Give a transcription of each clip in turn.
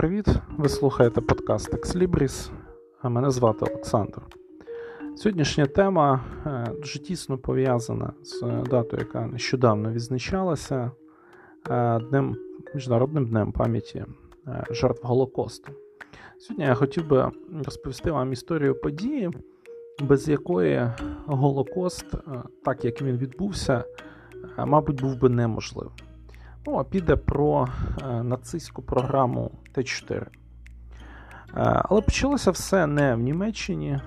Привіт! Ви слухаєте подкаст Exlis, а мене звати Олександр. Сьогоднішня тема дуже тісно пов'язана з датою, яка нещодавно відзначалася Міжнародним днем пам'яті жертв Голокосту. Сьогодні я хотів би розповісти вам історію події, без якої Голокост, так як він відбувся, мабуть, був би неможливим. Мова піде про нацистську програму Т4. Але почалося все не в Німеччині,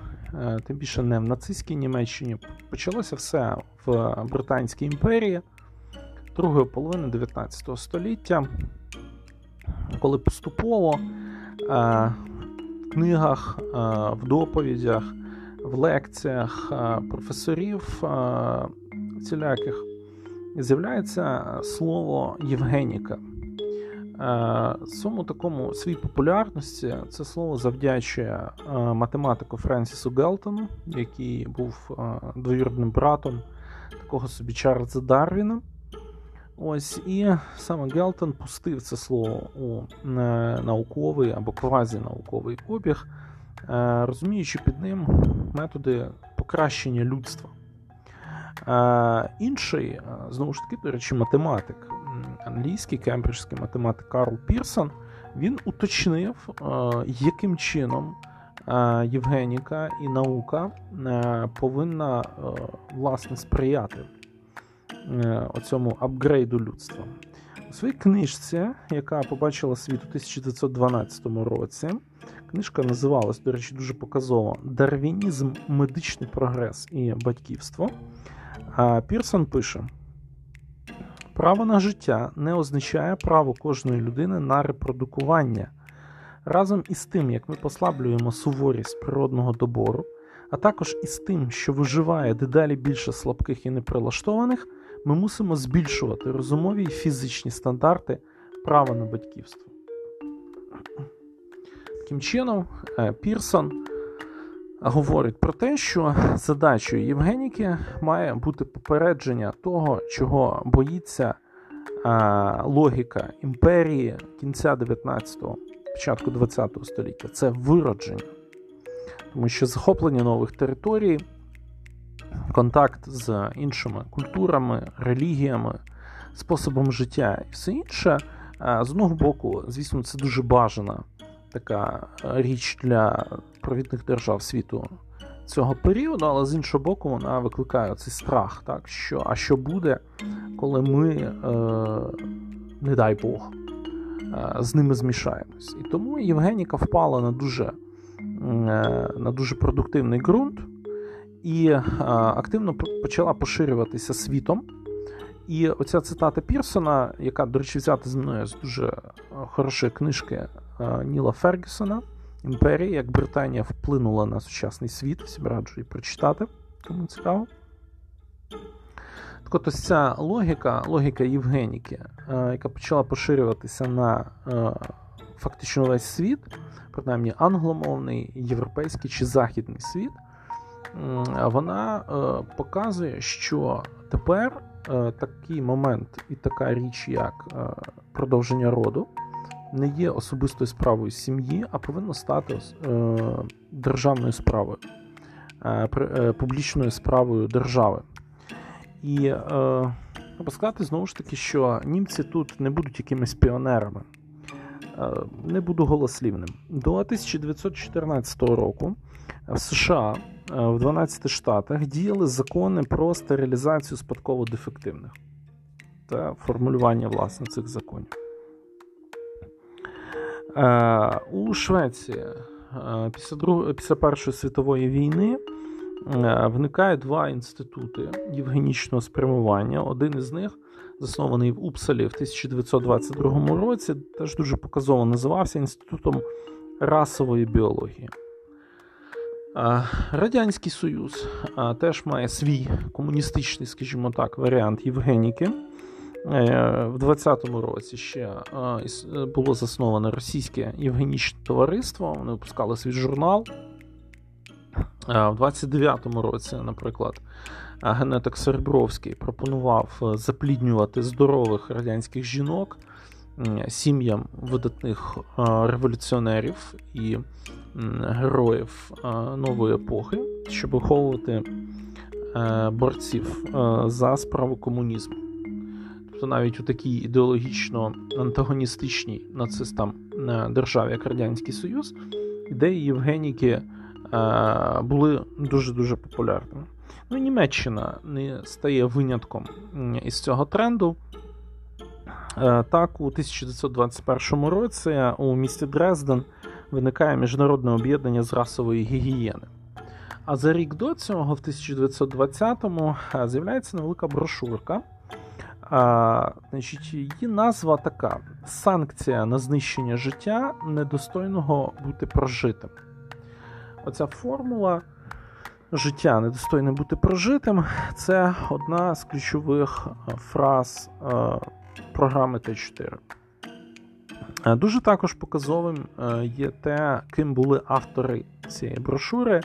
тим більше не в нацистській Німеччині. Почалося все в Британській імперії другої половини 19 століття, коли поступово в книгах, в доповідях, в лекціях професорів всіляких з'являється слово «євгеніка». Цьому такому своїй популярності це слово завдячує математику Францису Гелтону, який був двоюрідним братом такого собі Чарльза Дарвіна. Ось, і саме Гелтон пустив це слово у науковий або квазінауковий обіг, розуміючи під ним методи покращення людства. Інший, знову ж таки, до речі, математик, англійський, кембриджський математик Карл Пірсон, він уточнив, яким чином євгеніка і наука повинна, власне, сприяти оцьому апгрейду людства. У своїй книжці, яка побачила світ у 1912 році, книжка називалась, до речі, дуже показово «Дарвінізм, медичний прогрес і батьківство», Пірсон пише: «Право на життя не означає право кожної людини на репродукування. Разом із тим, як ми послаблюємо суворість природного добору, а також із тим, що виживає дедалі більше слабких і неприлаштованих, ми мусимо збільшувати розумові і фізичні стандарти права на батьківство». Таким чином, Пірсон говорить про те, що задачею євгеніки має бути попередження того, чого боїться логіка імперії кінця 19-го, початку 20-го століття. Це виродження. Тому що захоплення нових територій, контакт з іншими культурами, релігіями, способом життя і все інше, з одного боку, звісно, це дуже бажана така річ для провідних держав світу цього періоду, але з іншого боку вона викликає цей страх, так, що, а що буде, коли ми, не дай Бог, з ними змішаємось. І тому євгеніка впала на дуже продуктивний ґрунт і активно почала поширюватися світом. І оця цитата Пірсона, яка, до речі, взята з мною з дуже хорошої книжки Ніла Фергюсона «Імперія. Як Британія вплинула на сучасний світ». Всім раджу її прочитати, кому цікаво. Так от ось ця логіка євгеніки, яка почала поширюватися на фактично весь світ, принаймні англомовний, європейський чи західний світ, вона показує, що тепер такий момент і така річ, як продовження роду, не є особистою справою сім'ї, а повинно стати державною справою, публічною справою держави. І треба сказати, знову ж таки, що німці тут не будуть якимись піонерами. Не буду голослівним. До 1914 року в США в 12 штатах діяли закони про стерилізацію спадково-дефективних та формулювання, власне, цих законів. У Швеції після Першої світової війни виникає два інститути євгенічного спрямування. Один із них, заснований в Упсалі в 1922 році, теж дуже показово називався Інститутом расової біології. Радянський Союз теж має свій комуністичний, скажімо так, варіант євгеніки. В 20-му році ще було засноване російське євгенічне товариство, вони випускали свій журнал. В 29-му році, наприклад, генетик Серебровський пропонував запліднювати здорових радянських жінок сім'ям видатних революціонерів і героїв нової епохи, щоб виховувати борців за справу комунізму. Тобто навіть у такій ідеологічно антагоністичній нацистам державі, як Радянський Союз, ідеї Євгеніки були дуже-дуже популярними. Ну, Німеччина не стає винятком із цього тренду. Так, у 1921 році у місті Дрезден виникає міжнародне об'єднання з расової гігієни. А за рік до цього, в 1920-му, з'являється невелика брошурка. Її назва така: «Санкція на знищення життя недостойного бути прожитим». Оця формула «життя недостойне бути прожитим» – це одна з ключових фраз програми Т4. Дуже також показовим є те, ким були автори цієї брошури.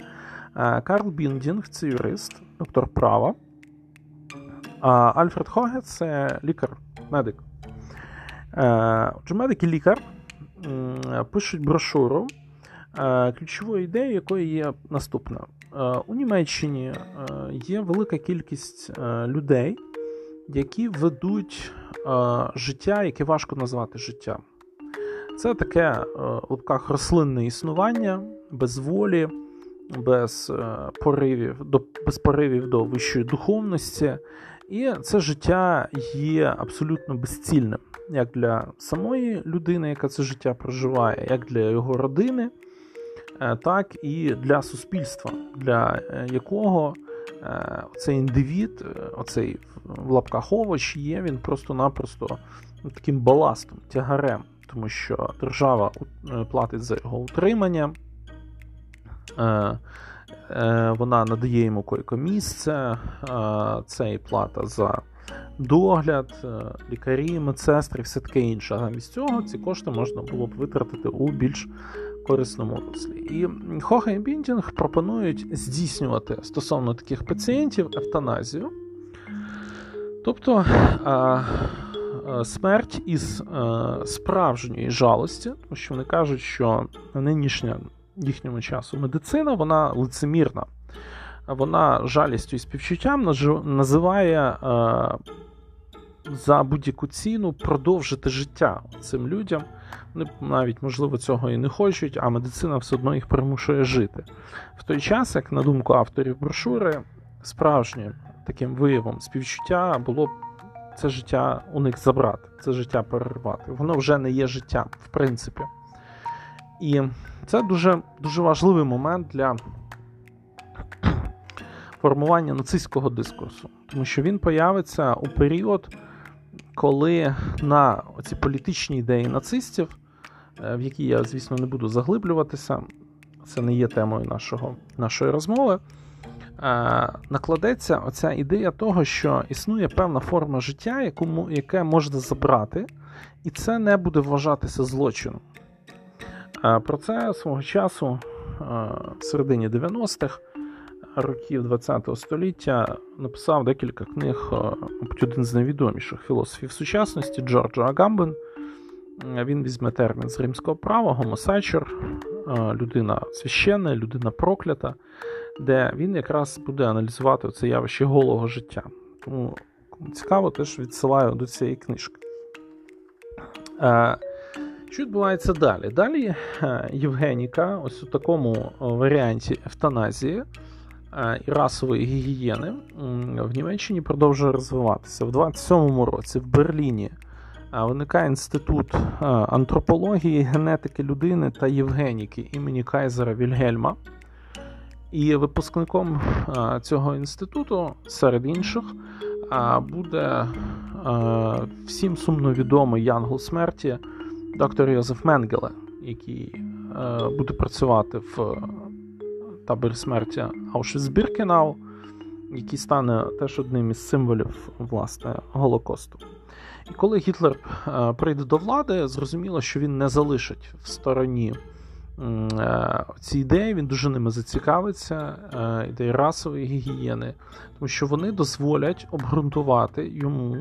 Карл Біндінг – це юрист, доктор права. А Альфред Хоге – це лікар, медик. Отже, медик і лікар пишуть брошуру, ключовою ідеєю якої є наступна. У Німеччині є велика кількість людей, які ведуть життя, яке важко назвати життя. Це таке, в лапках, рослинне існування, без волі, без поривів до вищої духовності. І це життя є абсолютно безцільним, як для самої людини, яка це життя проживає, як для його родини, так і для суспільства, для якого цей індивід, оцей в лапках овоч, є він просто-напросто таким баластом, тягарем, тому що держава платить за його утримання, вона надає йому койко-місце, це і плата за догляд, лікарі, медсестри, все таке інше. Замість цього ці кошти можна було б витратити у більш корисному руслі. І Хохе і Біндінг пропонують здійснювати стосовно таких пацієнтів евтаназію, тобто смерть із справжньої жалості, тому що вони кажуть, що нинішня їхньому часу медицина, вона лицемірна. Вона жалістю і співчуттям називає за будь-яку ціну продовжити життя цим людям. Вони навіть, можливо, цього і не хочуть, а медицина все одно їх примушує жити. В той час, як, на думку авторів брошури, справжнім таким виявом співчуття було б це життя у них забрати, це життя перервати. Воно вже не є життям, в принципі. І це дуже важливий момент для формування нацистського дискурсу, тому що він появиться у період, коли на ці політичні ідеї нацистів, в які я, звісно, не буду заглиблюватися, це не є темою нашої розмови, накладеться оця ідея того, що існує певна форма життя, яке можна забрати, і це не буде вважатися злочином. Про це свого часу, в середині 90-х років ХХ століття, написав декілька книг, мабуть, один з найвідоміших філософів сучасності Джорджо Агамбен. Він візьме термін з римського права «гомосачер», людина священна, людина проклята, де він якраз буде аналізувати це явище голого життя. Тому цікаво, теж відсилаю до цієї книжки. Що відбувається далі? Далі Євгеніка, ось у такому варіанті евтаназії і расової гігієни, в Німеччині продовжує розвиватися. В 27-му році в Берліні виникає інститут антропології, генетики людини та Євгеніки імені Кайзера Вільгельма. І випускником цього інституту, серед інших, буде всім сумно відомий янгол смерті доктор Йозеф Менгеле, який буде працювати в таборі смерті Аушвіц-Біркенау, який стане теж одним із символів, власне, Голокосту. І коли Гітлер прийде до влади, зрозуміло, що він не залишить в стороні ці ідеї, він дуже ними зацікавиться, ідеї расової гігієни, тому що вони дозволять обґрунтувати йому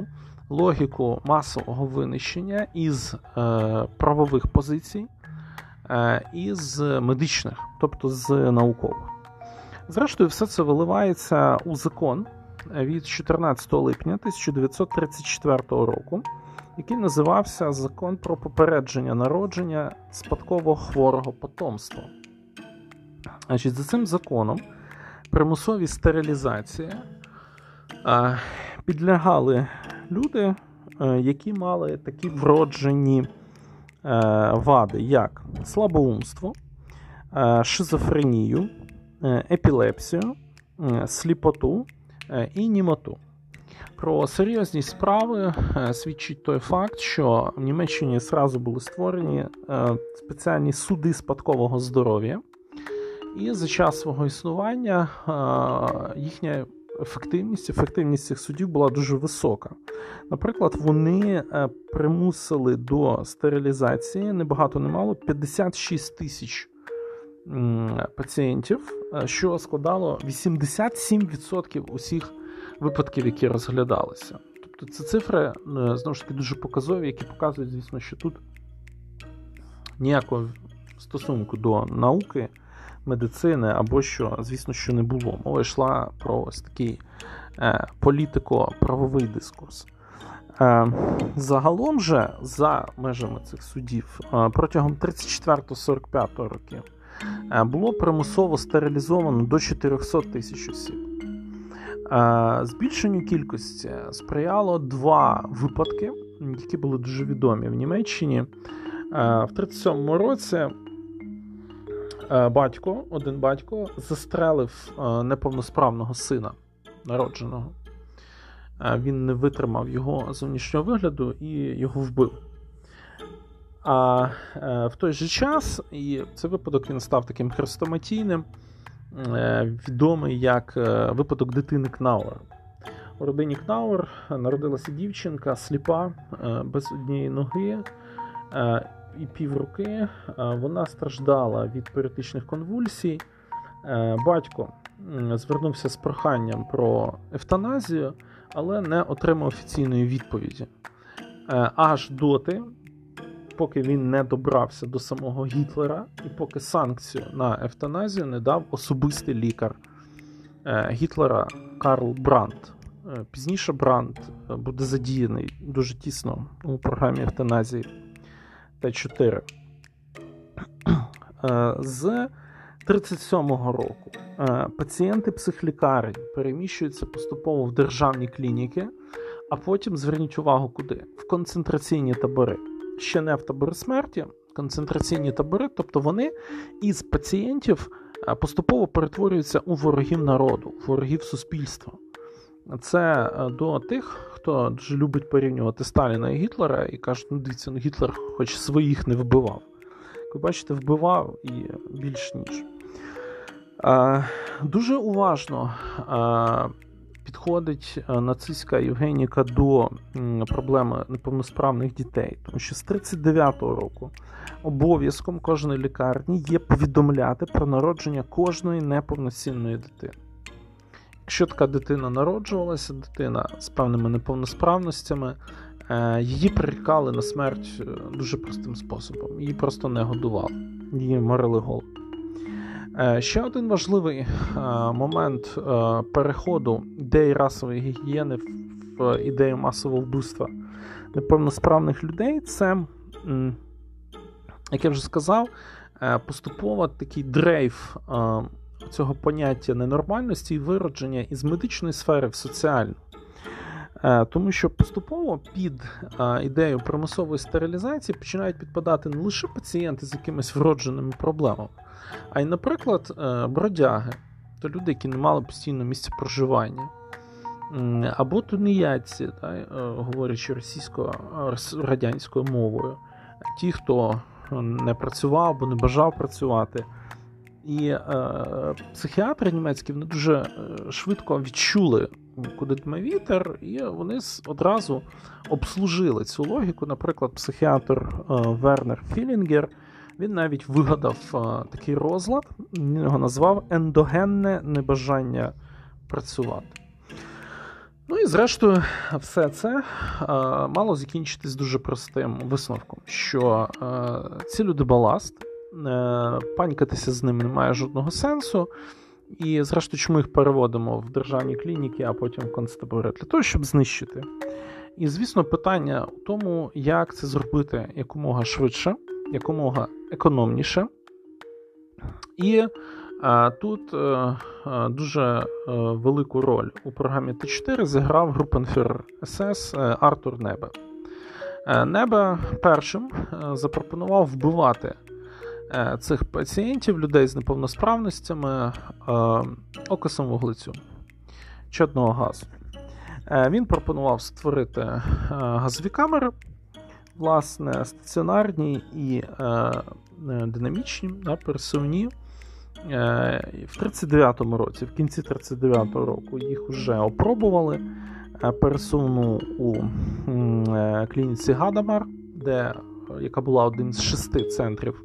логіку масового винищення із правових позицій, із медичних, тобто з наукових. Зрештою, все це виливається у закон від 14 липня 1934 року, який називався «Закон про попередження народження спадково хворого потомства». Значить, за цим законом примусовій стерилізації підлягали люди, які мали такі вроджені вади, як слабоумство, шизофренію, епілепсію, сліпоту і німоту. Про серйозність справи свідчить той факт, що в Німеччині зразу були створені спеціальні суди спадкового здоров'я, і за час свого існування їхня ефективність цих судів була дуже висока. Наприклад, вони примусили до стерилізації небагато не мало 56 тисяч пацієнтів, що складало 87% усіх випадків, які розглядалися. Тобто це цифри, знову ж таки, дуже показові, які показують, звісно, що тут ніякого стосунку до науки, медицини або що, звісно, що не було. Мова йшла про ось такий політико-правовий дискурс. Загалом же, за межами цих судів, протягом 34-45 років було примусово стерилізовано до 400 тисяч осіб. Збільшенню кількості сприяло два випадки, які були дуже відомі в Німеччині. В 37-му році один батько застрелив неповносправного сина народженого. Він не витримав його зовнішнього вигляду і його вбив. А в той же час, і цей випадок він став таким хрестоматійним, відомий як випадок дитини Кнауер. У родині Кнауер народилася дівчинка, сліпа, без однієї ноги і півруки. Вона страждала від періодичних конвульсій. Батько звернувся з проханням про евтаназію, але не отримав офіційної відповіді. Аж доти, поки він не добрався до самого Гітлера і поки санкцію на евтаназію не дав особистий лікар Гітлера Карл Брандт. Пізніше Брандт буде задіяний дуже тісно у програмі евтаназії Т4. З 37-го року пацієнти психлікарень переміщуються поступово в державні клініки, а потім, зверніть увагу, куди? В концентраційні табори. Ще не в табори смерті, концентраційні табори, тобто вони із пацієнтів поступово перетворюються у ворогів народу, ворогів суспільства. Це до тих, хто дуже любить порівнювати Сталіна і Гітлера і кажуть, ну дивіться, Гітлер хоч своїх не вбивав. Як ви бачите, вбивав і більш ніж. Дуже уважно підходить нацистська Євгеніка до проблеми неповносправних дітей, тому що з 39-го року обов'язком кожної лікарні є повідомляти про народження кожної неповноцінної дитини. Якщо така дитина народжувалася, дитина з певними неповносправностями, її прирікали на смерть дуже простим способом. Її просто не годували, її морили голод. Ще один важливий момент переходу ідеї расової гігієни в ідею масового вбивства неповносправних людей – це, як я вже сказав, поступово такий дрейф цього поняття ненормальності і виродження із медичної сфери в соціальну. Тому що поступово під ідею примусової стерилізації починають підпадати не лише пацієнти з якимись вродженими проблемами, а й, наприклад, бродяги, то люди, які не мали постійного місця проживання, або тунеядці, говорячи російською, радянською мовою, ті, хто не працював або не бажав працювати. І психіатри німецькі вони дуже швидко відчули, куди дме вітер, і вони одразу обслужили цю логіку. Наприклад, психіатр Вернер Філінгер, він навіть вигадав такий розлад, він його назвав «ендогенне небажання працювати». Ну і зрештою все це мало закінчитись дуже простим висновком, що ці люди баласт, панькатися з ним немає жодного сенсу, і зрештою чому їх переводимо в державні клініки, а потім в концтабори? Для того, щоб знищити. І, звісно, питання у тому, як це зробити якомога швидше, якомога економніше. І тут дуже велику роль у програмі Т4 зіграв групенфюрер СС Артур Небе. Небе першим запропонував вбивати цих пацієнтів, людей з неповносправностями, окисом вуглецю чадного газу. Він пропонував створити газові камери, власне, стаціонарні і динамічні, пересувні. В 39-му році, в кінці 39-го року їх вже опробували. Пересувну у клініці Гадамар, яка була одним з 6 центрів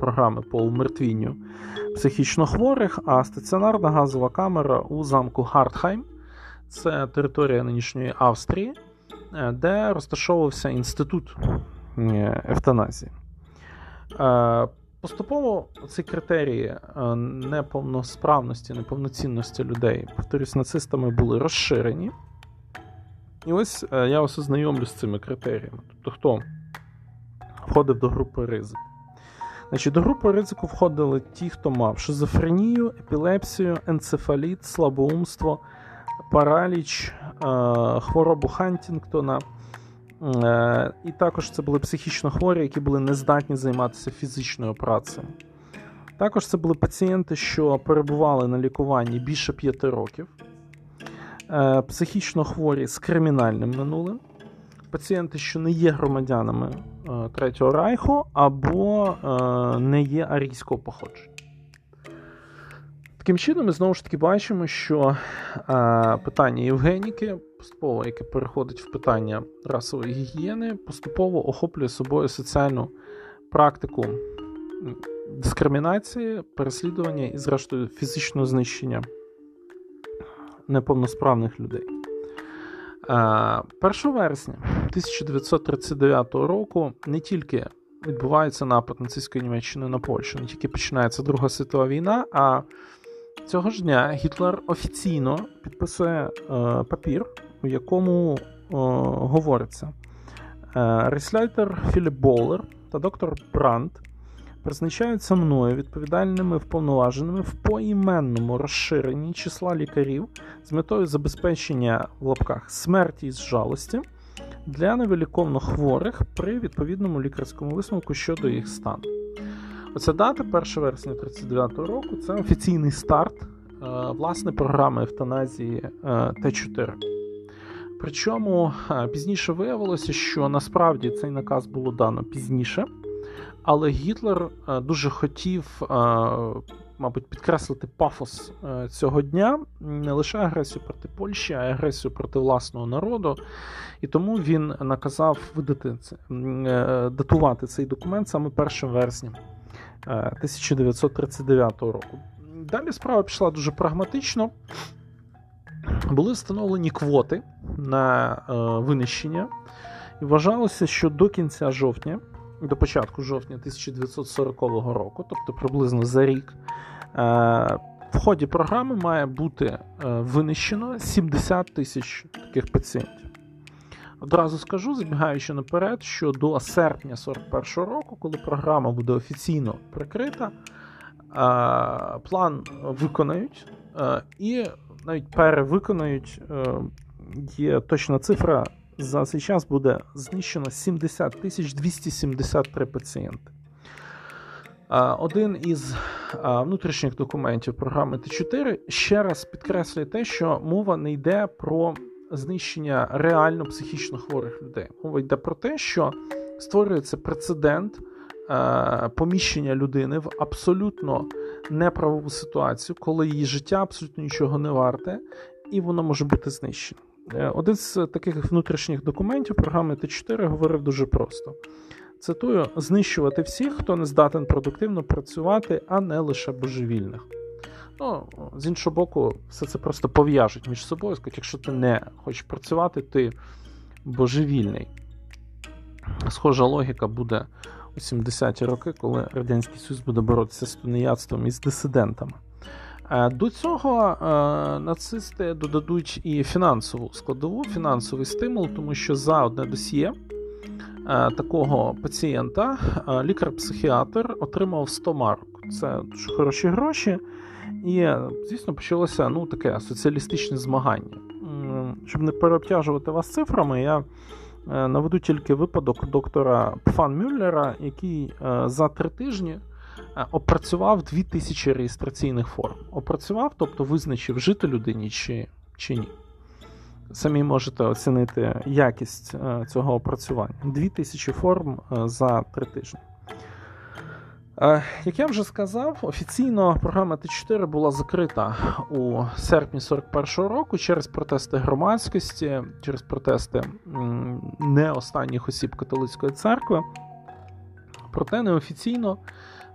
програми по умертвінню психічно хворих, а стаціонарна газова камера у замку Гартхайм, це територія нинішньої Австрії, де розташовувався інститут евтаназії. Поступово ці критерії неповносправності, неповноцінності людей, повторюсь, нацистами були розширені. І ось я вас ознайомлю з цими критеріями. Тобто, хто входив до групи ризику? Значить, до групи ризику входили ті, хто мав шизофренію, епілепсію, енцефаліт, слабоумство, параліч, хворобу Хантінгтона. І також це були психічно хворі, які були нездатні займатися фізичною працею. Також це були пацієнти, що перебували на лікуванні більше 5 років, психічно хворі з кримінальним минулим, пацієнти, що не є громадянами Третього Райху або не є арійського походження. Таким чином, ми знову ж таки бачимо, що питання євгеніки, поступово, яке переходить в питання расової гігієни, поступово охоплює собою соціальну практику дискримінації, переслідування і, зрештою, фізичного знищення неповносправних людей. 1 вересня 1939 року не тільки відбувається напад нацистської Німеччини на Польщу, не тільки починається Друга світова війна, а цього ж дня Гітлер офіційно підписує папір, у якому говориться: «Рейхсляйтер Філіп Боулер та доктор Брандт призначаються мною відповідальними вповноваженими в поіменному розширенні числа лікарів з метою забезпечення в лапках смерті із жалості для невиліковно хворих при відповідному лікарському висновку щодо їх стану». Оця дата, 1 вересня 1939 року, це офіційний старт власне програми евтаназії Т4. Причому пізніше виявилося, що насправді цей наказ було дано пізніше, але Гітлер дуже хотів, мабуть, підкреслити пафос цього дня, не лише агресію проти Польщі, а й агресію проти власного народу. І тому він наказав датувати цей документ саме 1 вересня 1939 року. Далі справа пішла дуже прагматично. Були встановлені квоти на винищення. І вважалося, що до кінця жовтня, до початку жовтня 1940 року, тобто приблизно за рік, в ході програми має бути винищено 70 тисяч таких пацієнтів. Одразу скажу, забігаючи наперед, що до серпня 41-го року, коли програма буде офіційно прикрита, план виконають і навіть перевиконають. Є точна цифра, за цей час буде знищено 70 273 пацієнти. Один із внутрішніх документів програми Т4 ще раз підкреслює те, що мова не йде про знищення реально психічно хворих людей. Мова йде про те, що створюється прецедент поміщення людини в абсолютно неправову ситуацію, коли її життя абсолютно нічого не варте, і воно може бути знищене. Один з таких внутрішніх документів програми Т4 говорив дуже просто. Цитую: «Знищувати всіх, хто не здатен продуктивно працювати, а не лише божевільних». Ну, з іншого боку, все це просто пов'яжуть між собою, оскільки якщо ти не хочеш працювати, ти божевільний. Схожа логіка буде у 70-ті роки, коли Радянський Союз буде боротися з тунеядством і з дисидентами. До цього нацисти додадуть і фінансову складову, фінансовий стимул, тому що за одне досьє такого пацієнта лікар-психіатр отримав 100 марок. Це дуже хороші гроші. І, звісно, почалося таке соціалістичне змагання. Щоб не переобтяжувати вас цифрами, я наведу тільки випадок доктора Пфан-Мюллера, який за 3 тижні опрацював 2000 реєстраційних форм. Опрацював, тобто визначив, жити людині чи ні. Самі можете оцінити якість цього опрацювання. 2000 форм за 3 тижні. Як я вже сказав, офіційно програма Т4 була закрита у серпні 41-го року через протести громадськості, через протести не останніх осіб католицької церкви. Проте неофіційно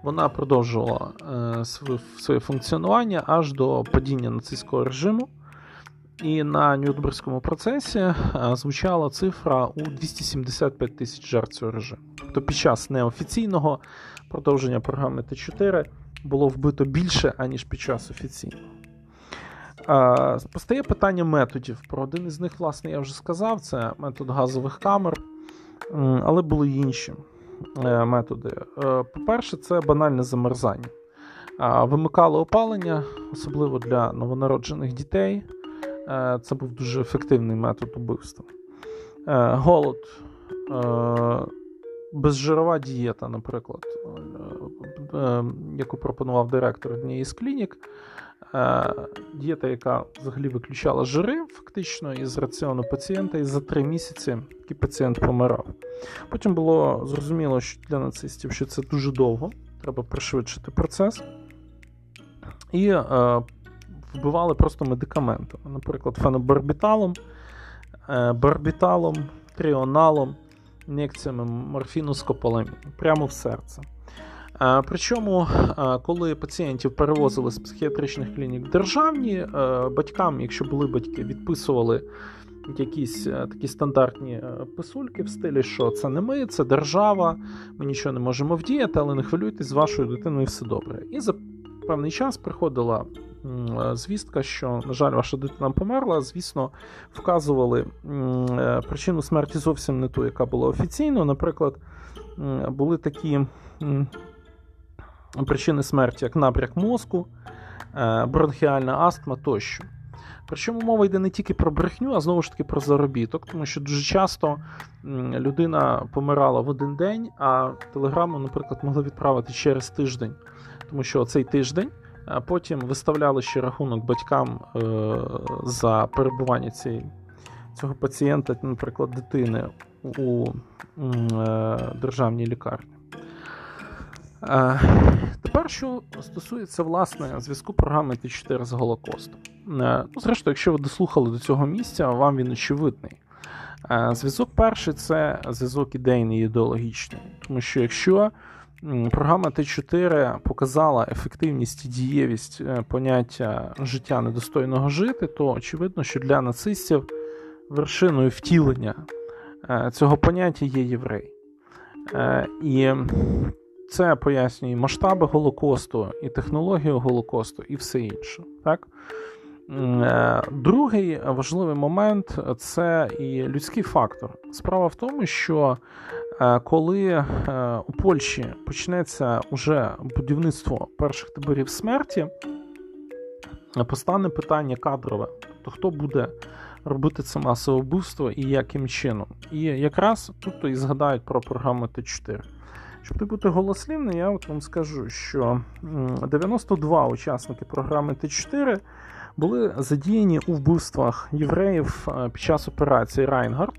вона продовжувала своє функціонування аж до падіння нацистського режиму. І на Нюрнберзькому процесі звучала цифра у 275 тисяч жертв цього режиму. Тобто під час неофіційного продовження програми Т4 було вбито більше, аніж під час офіційного. Постає питання методів. Про один із них, власне, я вже сказав, це метод газових камер, але були й інші методи. По-перше, це банальне замерзання. Вимикали опалення, особливо для новонароджених дітей. Це був дуже ефективний метод убивства. Голод, безжирова дієта, наприклад, яку пропонував директор однієї з клінік. Дієта, яка взагалі виключала жири фактично із раціону пацієнта, і за 3 місяці такий пацієнт помирав. Потім було зрозуміло, що для нацистів, що це дуже довго, треба пришвидшити процес. І вбивали просто медикаментами, наприклад, фенобарбіталом, барбіталом, тріоналом, ін'єкціями морфіну з скополаміну, прямо в серце. Причому, коли пацієнтів перевозили з психіатричних клінік в державні, батькам, якщо були батьки, відписували якісь такі стандартні писульки в стилі, що це не ми, це держава, ми нічого не можемо вдіяти, але не хвилюйтесь, з вашою дитиною все добре. І за певний час приходила звістка, що, на жаль, ваша дитина померла. Звісно, вказували причину смерті зовсім не ту, яка була офіційно. Наприклад, були такі причини смерті, як набряк мозку, бронхіальна астма тощо. Причому мова йде не тільки про брехню, а знову ж таки про заробіток, тому що дуже часто людина помирала в один день, а телеграму, наприклад, могли відправити через тиждень, тому що цей тиждень потім виставляли ще рахунок батькам за перебування цього пацієнта, наприклад, дитини у державній лікарні. Тепер, що стосується, власне, зв'язку програми Т4 з Голокостом. Зрештою, якщо ви дослухали до цього місця, вам він очевидний. Зв'язок перший – це зв'язок ідейний і ідеологічний. Тому що якщо програма Т4 показала ефективність і дієвість поняття життя недостойного жити, то очевидно, що для нацистів вершиною втілення цього поняття є єврей. І це пояснює масштаби Голокосту, і технологію Голокосту, і все інше. Так? Другий важливий момент – це і людський фактор. Справа в тому, що коли у Польщі почнеться уже будівництво перших таборів смерті, постане питання кадрове. Тобто хто буде робити це масове вбивство і яким чином? І якраз тут і згадають про програму Т4. Щоб бути голослівним, я от вам скажу, що 92 учасники програми Т4 були задіяні у вбивствах євреїв під час операції «Райнгард».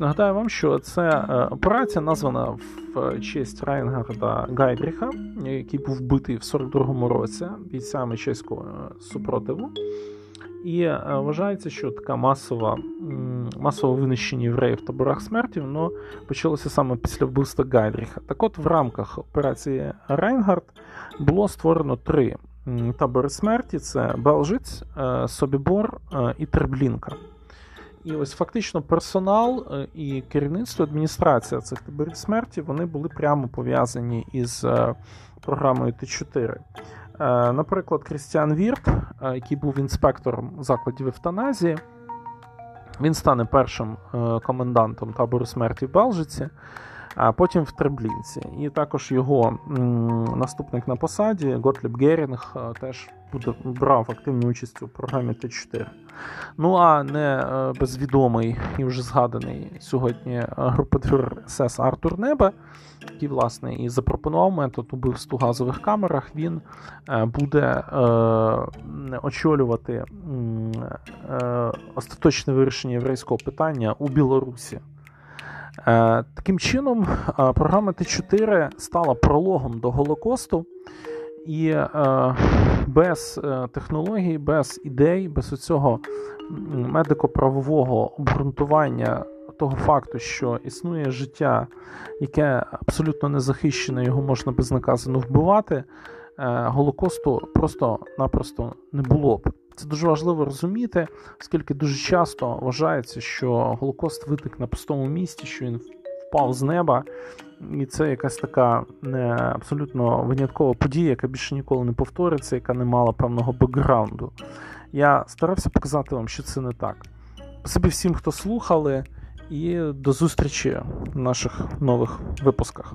Нагадаю вам, що це операція названа в честь Райнгарда Гайдріха, який був вбитий в 42-му році бійцями чеського супротиву. І вважається, що така масове винищення євреїв в таборах смерті, воно почалося саме після вбивства Гайдріха. Так от, в рамках операції «Райнгард» було створено 3 табори смерті – це Белжиць, Собібор і Терблінка. І ось фактично персонал і керівництво, адміністрація цих таборів смерті, вони були прямо пов'язані із програмою Т4. Наприклад, Крістіан Вірт, який був інспектором закладів евтаназії, він стане першим комендантом табору смерті в Белжиці, а потім в Треблінці. І також його наступник на посаді, Готліп Геринг, теж брав активну участь у програмі Т4. Ну а не безвідомий і вже згаданий сьогодні групадвір СС Артур Небе, який, власне, і запропонував метод убивств у газових камерах, він буде очолювати остаточне вирішення єврейського питання у Білорусі. Таким чином, програма Т4 стала прологом до Голокосту, і без технологій, без ідей, без оцього медико-правового обґрунтування того факту, що існує життя, яке абсолютно не захищене, його можна безнаказано вбивати, Голокосту просто-напросто не було б. Це дуже важливо розуміти, оскільки дуже часто вважається, що Голокост виник на пустому місці, що він впав з неба, і це якась така абсолютно виняткова подія, яка більше ніколи не повториться, яка не мала певного бекграунду. Я старався показати вам, що це не так. Спасибі всім, хто слухали, і до зустрічі в наших нових випусках.